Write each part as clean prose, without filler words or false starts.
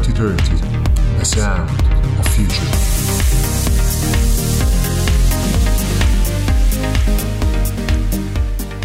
2030, The sound of future.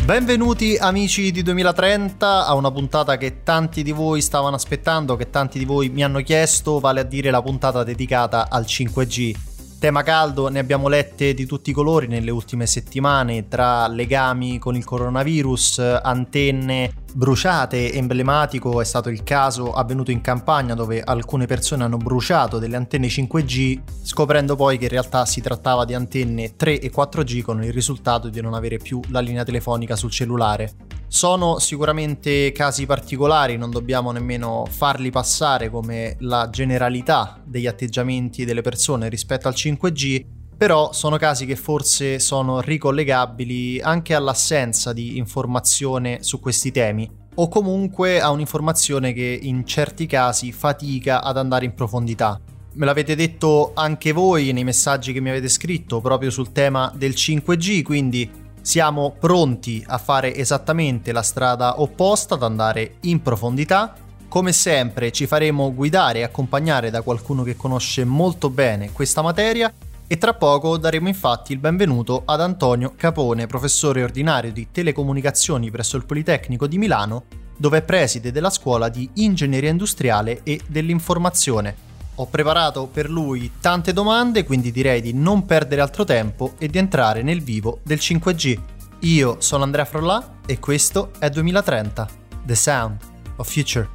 Benvenuti amici di 2030 a una puntata che tanti di voi stavano aspettando, che tanti di voi mi hanno chiesto, vale a dire la puntata dedicata al 5G. Tema caldo, ne abbiamo lette di tutti i colori nelle ultime settimane, tra legami con il coronavirus, antenne bruciate. Emblematico è stato il caso avvenuto in Campania, dove alcune persone hanno bruciato delle antenne 5G, scoprendo poi che in realtà si trattava di antenne 3 e 4G, con il risultato di non avere più la linea telefonica sul cellulare. Sono sicuramente casi particolari, non dobbiamo nemmeno farli passare come la generalità degli atteggiamenti delle persone rispetto al 5G, però sono casi che forse sono ricollegabili anche all'assenza di informazione su questi temi, o comunque a un'informazione che in certi casi fatica ad andare in profondità. Me l'avete detto anche voi nei messaggi che mi avete scritto proprio sul tema del 5G, quindi siamo pronti a fare esattamente la strada opposta, ad andare in profondità. Come sempre ci faremo guidare e accompagnare da qualcuno che conosce molto bene questa materia, e tra poco daremo infatti il benvenuto ad Antonio Capone, professore ordinario di Telecomunicazioni presso il Politecnico di Milano, dove è preside della scuola di Ingegneria Industriale e dell'Informazione. Ho preparato per lui tante domande, quindi direi di non perdere altro tempo e di entrare nel vivo del 5G. Io sono Andrea Frollà e questo è 2030, The Sound of Future.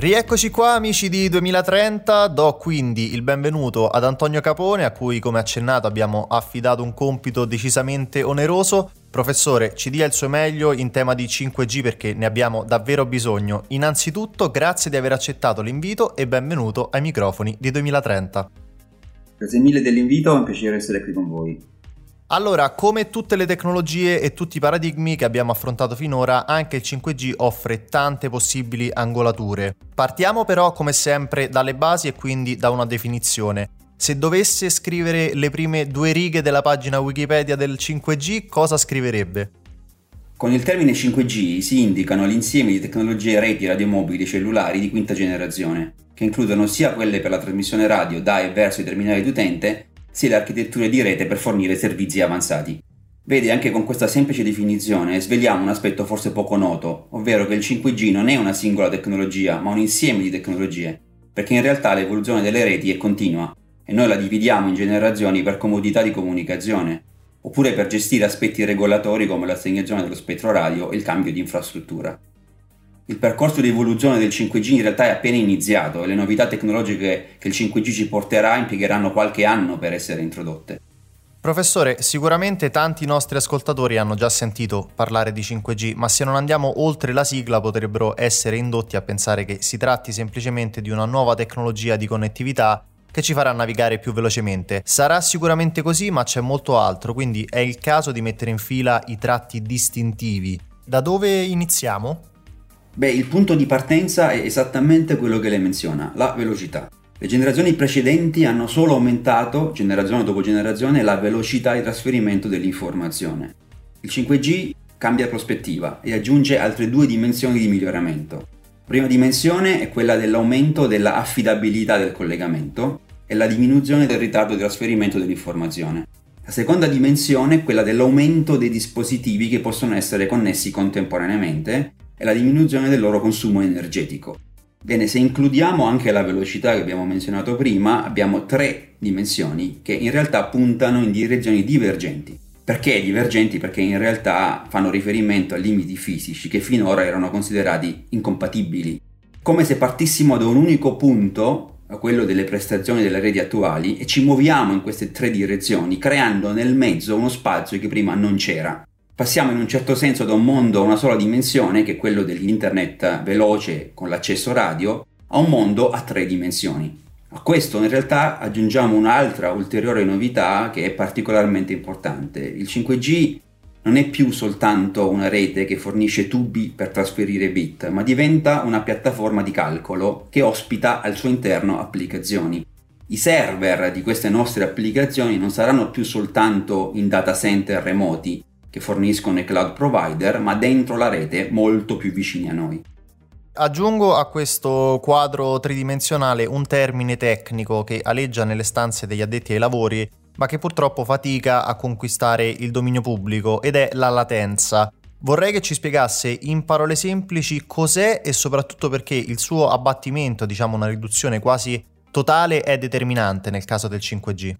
Rieccoci qua amici di 2030, do quindi il benvenuto ad Antonio Capone, a cui come accennato abbiamo affidato un compito decisamente oneroso. Professore, ci dia il suo meglio in tema di 5G perché ne abbiamo davvero bisogno. Innanzitutto grazie di aver accettato l'invito e benvenuto ai microfoni di 2030. Grazie mille dell'invito, è un piacere essere qui con voi. Allora, come tutte le tecnologie e tutti i paradigmi che abbiamo affrontato finora, anche il 5G offre tante possibili angolature. Partiamo però, come sempre, dalle basi e quindi da una definizione. Se dovesse scrivere le prime due righe della pagina Wikipedia del 5G, cosa scriverebbe? Con il termine 5G si indicano l'insieme di tecnologie reti radiomobili cellulari di quinta generazione, che includono sia quelle per la trasmissione radio da e verso i terminali d'utente, sia le architetture di rete per fornire servizi avanzati. Vede, anche con questa semplice definizione sveliamo un aspetto forse poco noto, ovvero che il 5G non è una singola tecnologia, ma un insieme di tecnologie, perché in realtà l'evoluzione delle reti è continua e noi la dividiamo in generazioni per comodità di comunicazione, oppure per gestire aspetti regolatori come l'assegnazione dello spettro radio e il cambio di infrastruttura. Il percorso di evoluzione del 5G in realtà è appena iniziato e le novità tecnologiche che il 5G ci porterà impiegheranno qualche anno per essere introdotte. Professore, sicuramente tanti nostri ascoltatori hanno già sentito parlare di 5G, ma se non andiamo oltre la sigla potrebbero essere indotti a pensare che si tratti semplicemente di una nuova tecnologia di connettività che ci farà navigare più velocemente. Sarà sicuramente così, ma c'è molto altro, quindi è il caso di mettere in fila i tratti distintivi. Da dove iniziamo? Beh, il punto di partenza è esattamente quello che lei menziona, la velocità. Le generazioni precedenti hanno solo aumentato, generazione dopo generazione, la velocità di trasferimento dell'informazione. Il 5G cambia prospettiva e aggiunge altre due dimensioni di miglioramento. Prima dimensione è quella dell'aumento della affidabilità del collegamento e la diminuzione del ritardo di trasferimento dell'informazione. La seconda dimensione è quella dell'aumento dei dispositivi che possono essere connessi contemporaneamente e la diminuzione del loro consumo energetico. Bene, se includiamo anche la velocità che abbiamo menzionato prima, abbiamo tre dimensioni che in realtà puntano in direzioni divergenti. Perché divergenti? Perché in realtà fanno riferimento a limiti fisici che finora erano considerati incompatibili. Come se partissimo da un unico punto, quello delle prestazioni delle reti attuali, e ci muoviamo in queste tre direzioni, creando nel mezzo uno spazio che prima non c'era. Passiamo in un certo senso da un mondo a una sola dimensione, che è quello dell'internet veloce con l'accesso radio, a un mondo a tre dimensioni. A questo in realtà aggiungiamo un'altra ulteriore novità che è particolarmente importante. Il 5G non è più soltanto una rete che fornisce tubi per trasferire bit, ma diventa una piattaforma di calcolo che ospita al suo interno applicazioni. I server di queste nostre applicazioni non saranno più soltanto in data center remoti che forniscono i cloud provider, ma dentro la rete molto più vicini a noi. Aggiungo a questo quadro tridimensionale un termine tecnico che aleggia nelle stanze degli addetti ai lavori, ma che purtroppo fatica a conquistare il dominio pubblico, ed è la latenza. Vorrei che ci spiegasse in parole semplici cos'è e soprattutto perché il suo abbattimento, diciamo una riduzione quasi totale, è determinante nel caso del 5G.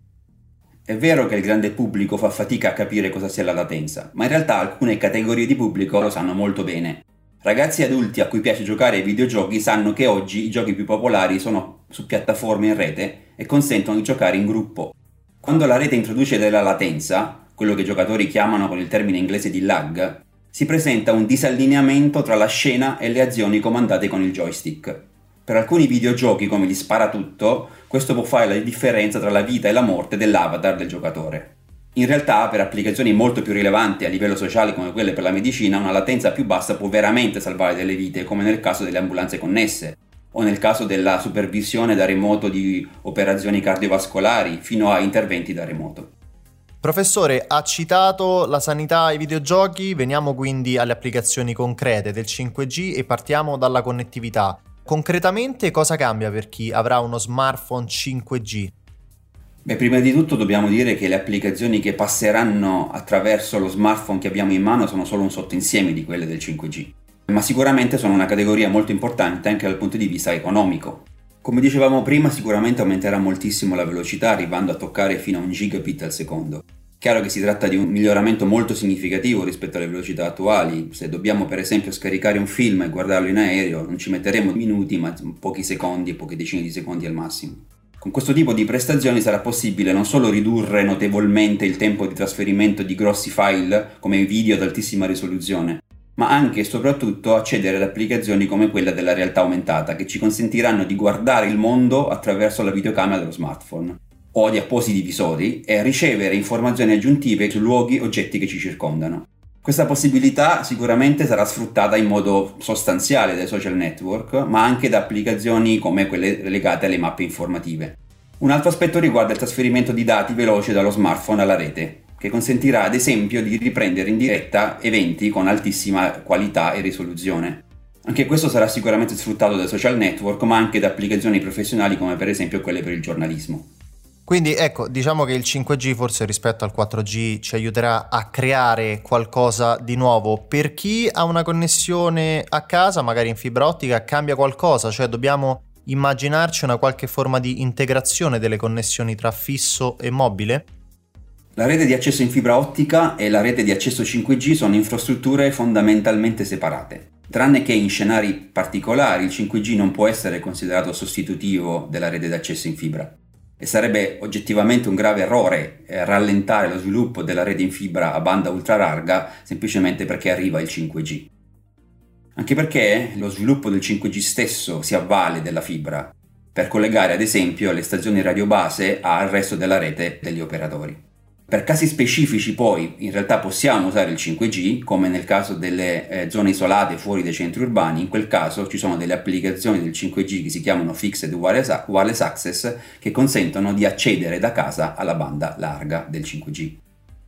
È vero che il grande pubblico fa fatica a capire cosa sia la latenza, ma in realtà alcune categorie di pubblico lo sanno molto bene. Ragazzi e adulti a cui piace giocare ai videogiochi sanno che oggi i giochi più popolari sono su piattaforme in rete e consentono di giocare in gruppo. Quando la rete introduce della latenza, quello che i giocatori chiamano con il termine inglese di lag, si presenta un disallineamento tra la scena e le azioni comandate con il joystick. Per alcuni videogiochi come gli sparatutto, questo può fare la differenza tra la vita e la morte dell'avatar del giocatore. In realtà, per applicazioni molto più rilevanti a livello sociale come quelle per la medicina, una latenza più bassa può veramente salvare delle vite, come nel caso delle ambulanze connesse, o nel caso della supervisione da remoto di operazioni cardiovascolari, fino a interventi da remoto. Professore, ha citato la sanità e i videogiochi, veniamo quindi alle applicazioni concrete del 5G e partiamo dalla connettività. Concretamente cosa cambia per chi avrà uno smartphone 5G? Beh, prima di tutto dobbiamo dire che le applicazioni che passeranno attraverso lo smartphone che abbiamo in mano sono solo un sottoinsieme di quelle del 5G. Ma sicuramente sono una categoria molto importante anche dal punto di vista economico. Come dicevamo prima, sicuramente aumenterà moltissimo la velocità, arrivando a toccare fino a 1 gigabit al secondo. Chiaro che si tratta di un miglioramento molto significativo rispetto alle velocità attuali. Se dobbiamo per esempio scaricare un film e guardarlo in aereo, non ci metteremo minuti, ma pochi secondi, poche decine di secondi al massimo. Con questo tipo di prestazioni sarà possibile non solo ridurre notevolmente il tempo di trasferimento di grossi file come video ad altissima risoluzione, ma anche e soprattutto accedere ad applicazioni come quella della realtà aumentata, che ci consentiranno di guardare il mondo attraverso la videocamera dello smartphone o di appositi visori e ricevere informazioni aggiuntive su luoghi e oggetti che ci circondano. Questa possibilità sicuramente sarà sfruttata in modo sostanziale dai social network, ma anche da applicazioni come quelle legate alle mappe informative. Un altro aspetto riguarda il trasferimento di dati veloce dallo smartphone alla rete, che consentirà ad esempio di riprendere in diretta eventi con altissima qualità e risoluzione. Anche questo sarà sicuramente sfruttato dai social network, ma anche da applicazioni professionali come per esempio quelle per il giornalismo. Quindi ecco, diciamo che il 5G forse rispetto al 4G ci aiuterà a creare qualcosa di nuovo. Per chi ha una connessione a casa, magari in fibra ottica, cambia qualcosa, cioè dobbiamo immaginarci una qualche forma di integrazione delle connessioni tra fisso e mobile? La rete di accesso in fibra ottica e la rete di accesso 5G sono infrastrutture fondamentalmente separate. Tranne che in scenari particolari, il 5G non può essere considerato sostitutivo della rete di accesso in fibra. E sarebbe oggettivamente un grave errore rallentare lo sviluppo della rete in fibra a banda ultralarga semplicemente perché arriva il 5G. Anche perché lo sviluppo del 5G stesso si avvale della fibra, per collegare ad esempio le stazioni radiobase al resto della rete degli operatori. Per casi specifici poi in realtà possiamo usare il 5G, come nel caso delle zone isolate fuori dai centri urbani. In quel caso ci sono delle applicazioni del 5G che si chiamano Fixed Wireless Access, che consentono di accedere da casa alla banda larga del 5G.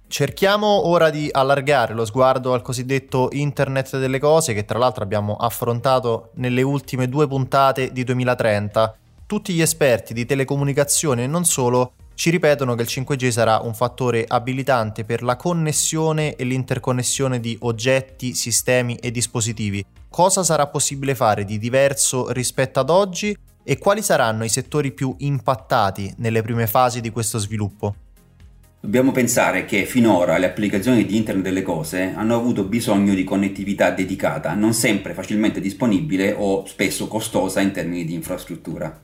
Cerchiamo ora di allargare lo sguardo al cosiddetto Internet delle cose, che tra l'altro abbiamo affrontato nelle ultime 2 puntate di 2030. Tutti gli esperti di telecomunicazione e non solo ci ripetono che il 5G sarà un fattore abilitante per la connessione e l'interconnessione di oggetti, sistemi e dispositivi. Cosa sarà possibile fare di diverso rispetto ad oggi e quali saranno i settori più impattati nelle prime fasi di questo sviluppo? Dobbiamo pensare che finora le applicazioni di Internet delle cose hanno avuto bisogno di connettività dedicata, non sempre facilmente disponibile o spesso costosa in termini di infrastruttura.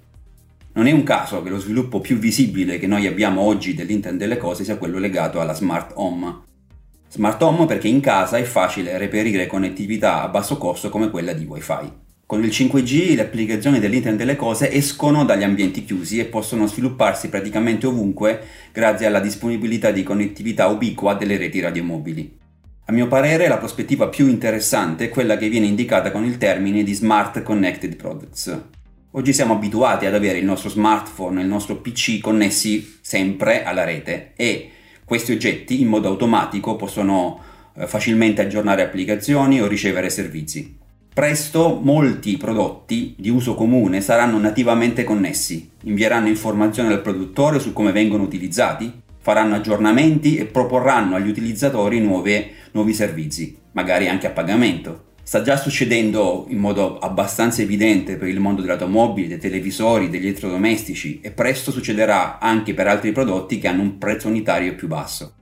Non è un caso che lo sviluppo più visibile che noi abbiamo oggi dell'Internet delle cose sia quello legato alla smart home. Smart home perché in casa è facile reperire connettività a basso costo come quella di Wi-Fi. Con il 5G le applicazioni dell'Internet delle cose escono dagli ambienti chiusi e possono svilupparsi praticamente ovunque grazie alla disponibilità di connettività ubiqua delle reti radiomobili. A mio parere la prospettiva più interessante è quella che viene indicata con il termine di Smart Connected Products. Oggi siamo abituati ad avere il nostro smartphone e il nostro PC connessi sempre alla rete e questi oggetti in modo automatico possono facilmente aggiornare applicazioni o ricevere servizi. Presto molti prodotti di uso comune saranno nativamente connessi, invieranno informazioni al produttore su come vengono utilizzati, faranno aggiornamenti e proporranno agli utilizzatori nuovi servizi, magari anche a pagamento. Sta già succedendo in modo abbastanza evidente per il mondo dell'automobile, dei televisori, degli elettrodomestici e presto succederà anche per altri prodotti che hanno un prezzo unitario più basso.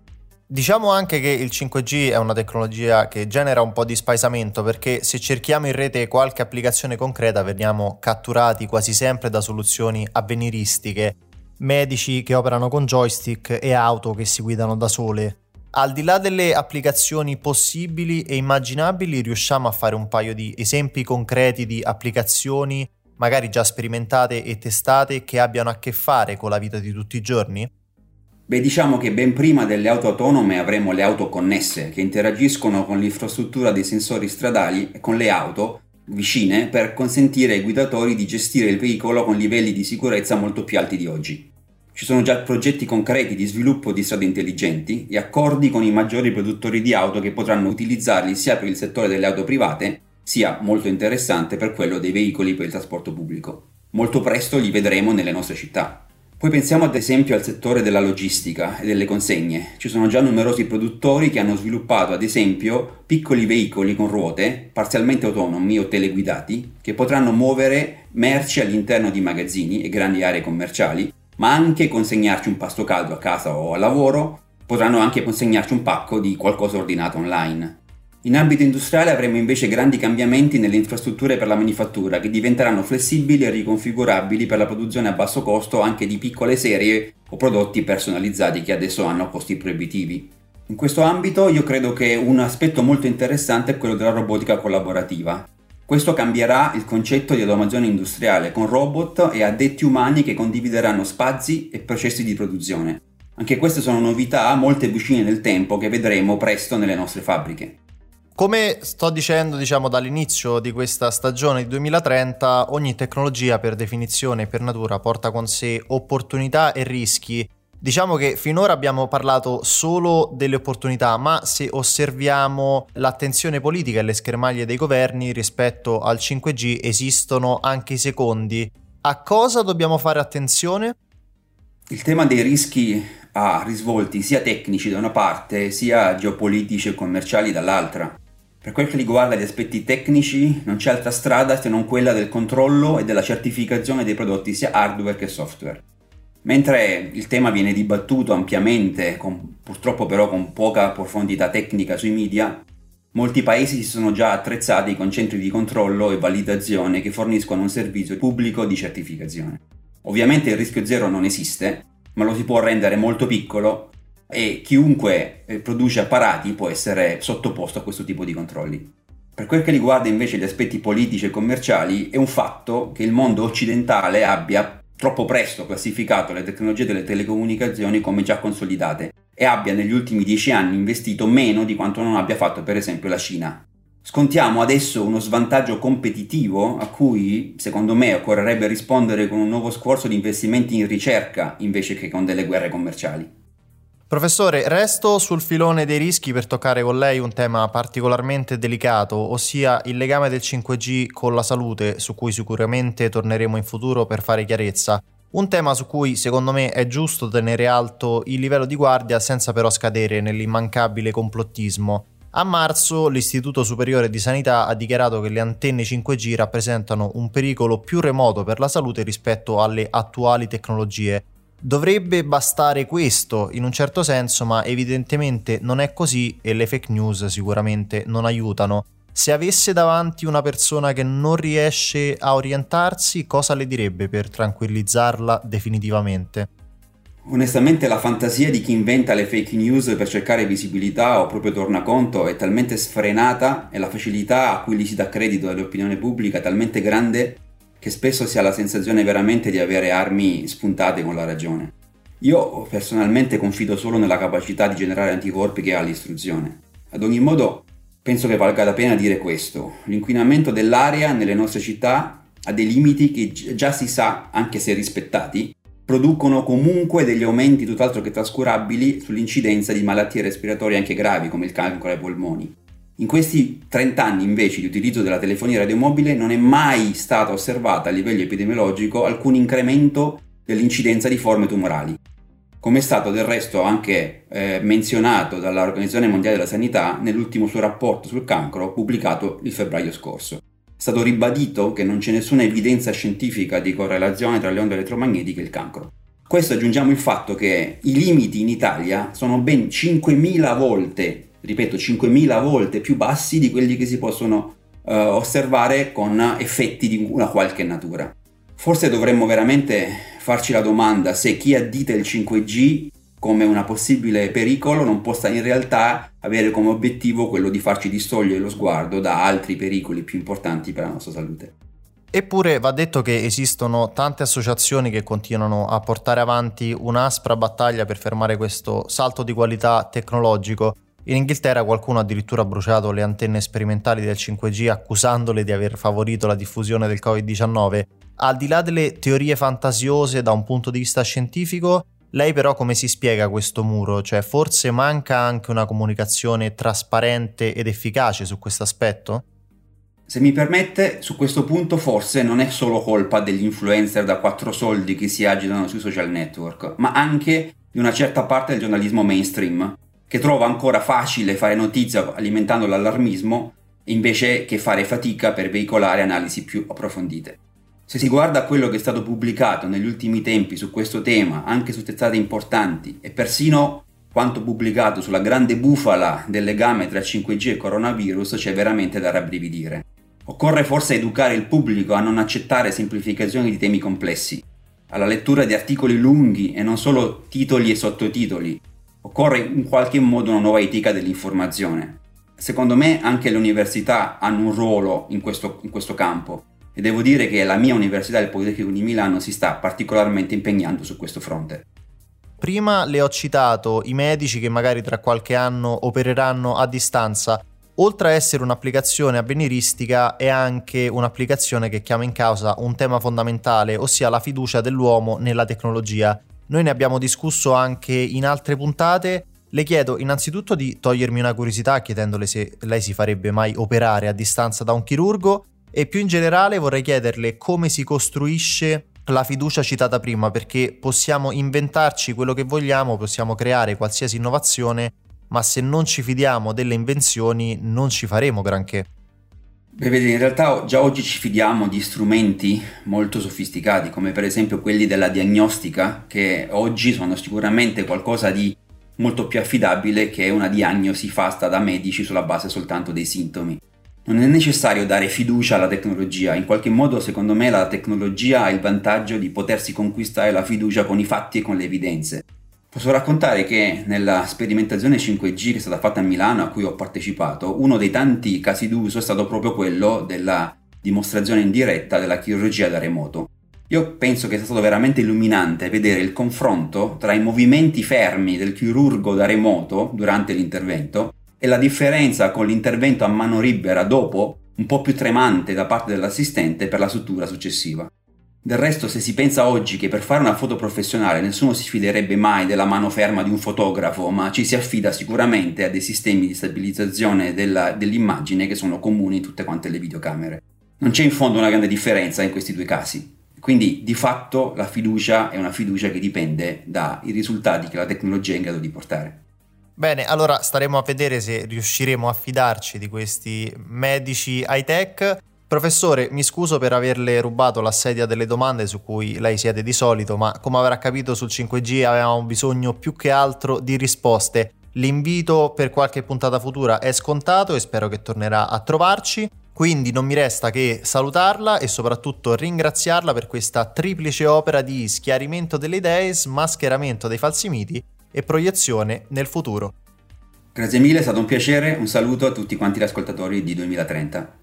Diciamo anche che il 5G è una tecnologia che genera un po' di spaesamento perché se cerchiamo in rete qualche applicazione concreta veniamo catturati quasi sempre da soluzioni avveniristiche. Medici che operano con joystick e auto che si guidano da sole. Al di là delle applicazioni possibili e immaginabili, riusciamo a fare un paio di esempi concreti di applicazioni, magari già sperimentate e testate, che abbiano a che fare con la vita di tutti i giorni? Beh, diciamo che ben prima delle auto autonome avremo le auto connesse, che interagiscono con l'infrastruttura dei sensori stradali e con le auto vicine per consentire ai guidatori di gestire il veicolo con livelli di sicurezza molto più alti di oggi. Ci sono già progetti concreti di sviluppo di strade intelligenti e accordi con i maggiori produttori di auto che potranno utilizzarli sia per il settore delle auto private, sia molto interessante per quello dei veicoli per il trasporto pubblico. Molto presto li vedremo nelle nostre città. Poi pensiamo ad esempio al settore della logistica e delle consegne. Ci sono già numerosi produttori che hanno sviluppato ad esempio piccoli veicoli con ruote, parzialmente autonomi o teleguidati, che potranno muovere merci all'interno di magazzini e grandi aree commerciali, ma anche consegnarci un pasto caldo a casa o al lavoro, potranno anche consegnarci un pacco di qualcosa ordinato online. In ambito industriale avremo invece grandi cambiamenti nelle infrastrutture per la manifattura che diventeranno flessibili e riconfigurabili per la produzione a basso costo anche di piccole serie o prodotti personalizzati che adesso hanno costi proibitivi. In questo ambito io credo che un aspetto molto interessante è quello della robotica collaborativa. Questo cambierà il concetto di automazione industriale con robot e addetti umani che condivideranno spazi e processi di produzione. Anche queste sono novità molte vicine nel tempo che vedremo presto nelle nostre fabbriche. Come sto dicendo, dall'inizio di questa stagione di 2030, ogni tecnologia per definizione e per natura porta con sé opportunità e rischi. Diciamo che finora abbiamo parlato solo delle opportunità, ma se osserviamo l'attenzione politica e le schermaglie dei governi rispetto al 5G esistono anche i secondi. A cosa dobbiamo fare attenzione? Il tema dei rischi ha risvolti sia tecnici da una parte, sia geopolitici e commerciali dall'altra. Per quel che riguarda gli aspetti tecnici, non c'è altra strada se non quella del controllo e della certificazione dei prodotti sia hardware che software. Mentre il tema viene dibattuto ampiamente, purtroppo però con poca profondità tecnica sui media, molti paesi si sono già attrezzati con centri di controllo e validazione che forniscono un servizio pubblico di certificazione. Ovviamente il rischio zero non esiste, ma lo si può rendere molto piccolo e chiunque produce apparati può essere sottoposto a questo tipo di controlli. Per quel che riguarda invece gli aspetti politici e commerciali, è un fatto che il mondo occidentale abbia troppo presto classificato le tecnologie delle telecomunicazioni come già consolidate e abbia negli ultimi 10 anni investito meno di quanto non abbia fatto per esempio la Cina. Scontiamo adesso uno svantaggio competitivo a cui, secondo me, occorrerebbe rispondere con un nuovo sforzo di investimenti in ricerca invece che con delle guerre commerciali. Professore, resto sul filone dei rischi per toccare con lei un tema particolarmente delicato, ossia il legame del 5G con la salute, su cui sicuramente torneremo in futuro per fare chiarezza. Un tema su cui, secondo me, è giusto tenere alto il livello di guardia senza però scadere nell'immancabile complottismo. A marzo l'Istituto Superiore di Sanità ha dichiarato che le antenne 5G rappresentano un pericolo più remoto per la salute rispetto alle attuali tecnologie. Dovrebbe bastare questo in un certo senso, ma evidentemente non è così e le fake news sicuramente non aiutano. Se avesse davanti una persona che non riesce a orientarsi, cosa le direbbe per tranquillizzarla definitivamente? Onestamente la fantasia di chi inventa le fake news per cercare visibilità o proprio tornaconto è talmente sfrenata e la facilità a cui gli si dà credito dall'opinione pubblica è talmente grande che spesso si ha la sensazione veramente di avere armi spuntate con la ragione. Io personalmente confido solo nella capacità di generare anticorpi che ha l'istruzione. Ad ogni modo, penso che valga la pena dire questo. L'inquinamento dell'aria nelle nostre città ha dei limiti che già si sa, anche se rispettati, producono comunque degli aumenti tutt'altro che trascurabili sull'incidenza di malattie respiratorie anche gravi come il cancro ai polmoni. In questi 30 anni invece di utilizzo della telefonia radiomobile non è mai stata osservata a livello epidemiologico alcun incremento dell'incidenza di forme tumorali. Come è stato del resto anche menzionato dall'Organizzazione Mondiale della Sanità nell'ultimo suo rapporto sul cancro pubblicato il febbraio scorso. È stato ribadito che non c'è nessuna evidenza scientifica di correlazione tra le onde elettromagnetiche e il cancro. Questo aggiungiamo il fatto che i limiti in Italia sono ben 5.000 volte, ripeto, 5.000 volte più bassi di quelli che si possono osservare con effetti di una qualche natura. Forse dovremmo veramente farci la domanda se chi addita il 5G come un possibile pericolo non possa in realtà avere come obiettivo quello di farci distogliere lo sguardo da altri pericoli più importanti per la nostra salute. Eppure va detto che esistono tante associazioni che continuano a portare avanti un'aspra battaglia per fermare questo salto di qualità tecnologico. In Inghilterra qualcuno addirittura ha bruciato le antenne sperimentali del 5G accusandole di aver favorito la diffusione del Covid-19. Al di là delle teorie fantasiose da un punto di vista scientifico, lei però come si spiega questo muro? Cioè forse manca anche una comunicazione trasparente ed efficace su questo aspetto? Se mi permette, su questo punto forse non è solo colpa degli influencer da 4 soldi che si agitano sui social network, ma anche di una certa parte del giornalismo mainstream, che trova ancora facile fare notizia alimentando l'allarmismo invece che fare fatica per veicolare analisi più approfondite. Se si guarda a quello che è stato pubblicato negli ultimi tempi su questo tema, anche su testate importanti, e persino quanto pubblicato sulla grande bufala del legame tra 5G e coronavirus, c'è veramente da rabbrividire. Occorre forse educare il pubblico a non accettare semplificazioni di temi complessi, alla lettura di articoli lunghi e non solo titoli e sottotitoli. Occorre in qualche modo una nuova etica dell'informazione. Secondo me anche le università hanno un ruolo in questo campo. E devo dire che la mia università, il Politecnico di Milano, si sta particolarmente impegnando su questo fronte. Prima le ho citato i medici che magari tra qualche anno opereranno a distanza. Oltre a essere un'applicazione avveniristica, è anche un'applicazione che chiama in causa un tema fondamentale, ossia la fiducia dell'uomo nella tecnologia. Noi ne abbiamo discusso anche in altre puntate. Le chiedo innanzitutto di togliermi una curiosità chiedendole se lei si farebbe mai operare a distanza da un chirurgo. E più in generale vorrei chiederle come si costruisce la fiducia citata prima, perché possiamo inventarci quello che vogliamo, possiamo creare qualsiasi innovazione, ma se non ci fidiamo delle invenzioni non ci faremo granché. Beh, vedi, in realtà già oggi ci fidiamo di strumenti molto sofisticati, come per esempio quelli della diagnostica, che oggi sono sicuramente qualcosa di molto più affidabile che una diagnosi fatta da medici sulla base soltanto dei sintomi. Non è necessario dare fiducia alla tecnologia, in qualche modo secondo me la tecnologia ha il vantaggio di potersi conquistare la fiducia con i fatti e con le evidenze. Posso raccontare che nella sperimentazione 5G che è stata fatta a Milano, a cui ho partecipato, uno dei tanti casi d'uso è stato proprio quello della dimostrazione in diretta della chirurgia da remoto. Io penso che sia stato veramente illuminante vedere il confronto tra i movimenti fermi del chirurgo da remoto durante l'intervento e la differenza con l'intervento a mano libera dopo, un po' più tremante da parte dell'assistente per la sutura successiva. Del resto, se si pensa oggi che per fare una foto professionale nessuno si fiderebbe mai della mano ferma di un fotografo, ma ci si affida sicuramente a dei sistemi di stabilizzazione dell'immagine che sono comuni in tutte quante le videocamere. Non c'è in fondo una grande differenza in questi due casi. Quindi, di fatto, la fiducia è una fiducia che dipende dai risultati che la tecnologia è in grado di portare. Bene, allora staremo a vedere se riusciremo a fidarci di questi medici high-tech. Professore, mi scuso per averle rubato la sedia delle domande su cui lei siede di solito, ma come avrà capito sul 5G avevamo bisogno più che altro di risposte. L'invito per qualche puntata futura è scontato e spero che tornerà a trovarci. Quindi non mi resta che salutarla e soprattutto ringraziarla per questa triplice opera di schiarimento delle idee, smascheramento dei falsi miti e proiezione nel futuro. Grazie mille, è stato un piacere, un saluto a tutti quanti gli ascoltatori di 2030.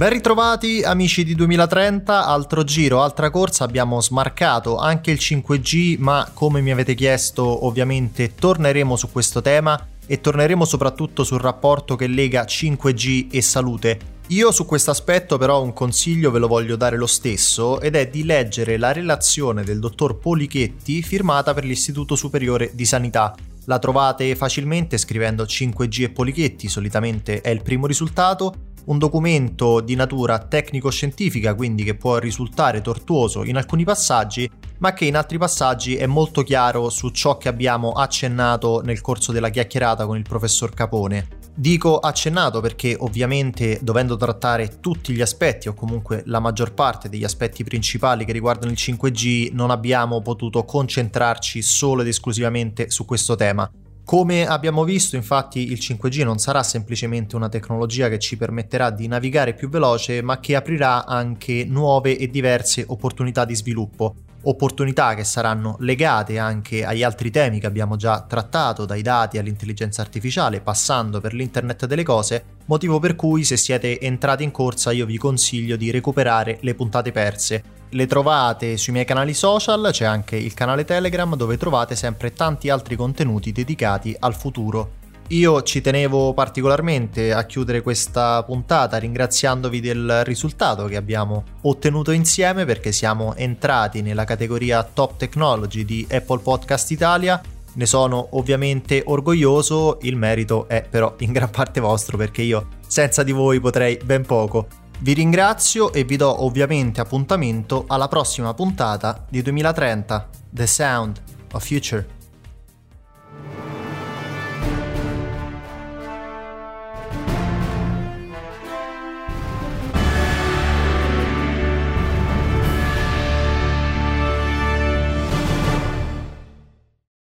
Ben ritrovati amici di 2030, altro giro, altra corsa, abbiamo smarcato anche il 5G, ma come mi avete chiesto ovviamente torneremo su questo tema e torneremo soprattutto sul rapporto che lega 5G e salute. Io su questo aspetto però un consiglio ve lo voglio dare lo stesso ed è di leggere la relazione del dottor Polichetti firmata per l'Istituto Superiore di Sanità. La trovate facilmente scrivendo 5G e Polichetti, solitamente è il primo risultato. Un documento di natura tecnico-scientifica, quindi che può risultare tortuoso in alcuni passaggi, ma che in altri passaggi è molto chiaro su ciò che abbiamo accennato nel corso della chiacchierata con il professor Capone. Dico accennato perché ovviamente dovendo trattare tutti gli aspetti o comunque la maggior parte degli aspetti principali che riguardano il 5G non abbiamo potuto concentrarci solo ed esclusivamente su questo tema. Come abbiamo visto, infatti, il 5G non sarà semplicemente una tecnologia che ci permetterà di navigare più veloce, ma che aprirà anche nuove e diverse opportunità di sviluppo. Opportunità che saranno legate anche agli altri temi che abbiamo già trattato, dai dati all'intelligenza artificiale, passando per l'internet delle cose, motivo per cui se siete entrati in corsa io vi consiglio di recuperare le puntate perse. Le trovate sui miei canali social, c'è anche il canale Telegram dove trovate sempre tanti altri contenuti dedicati al futuro. Io ci tenevo particolarmente a chiudere questa puntata ringraziandovi del risultato che abbiamo ottenuto insieme perché siamo entrati nella categoria Top Technology di Apple Podcast Italia. Ne sono ovviamente orgoglioso, il merito è però in gran parte vostro perché io senza di voi potrei ben poco. Vi ringrazio e vi do ovviamente appuntamento alla prossima puntata di 2030, The Sound of Future.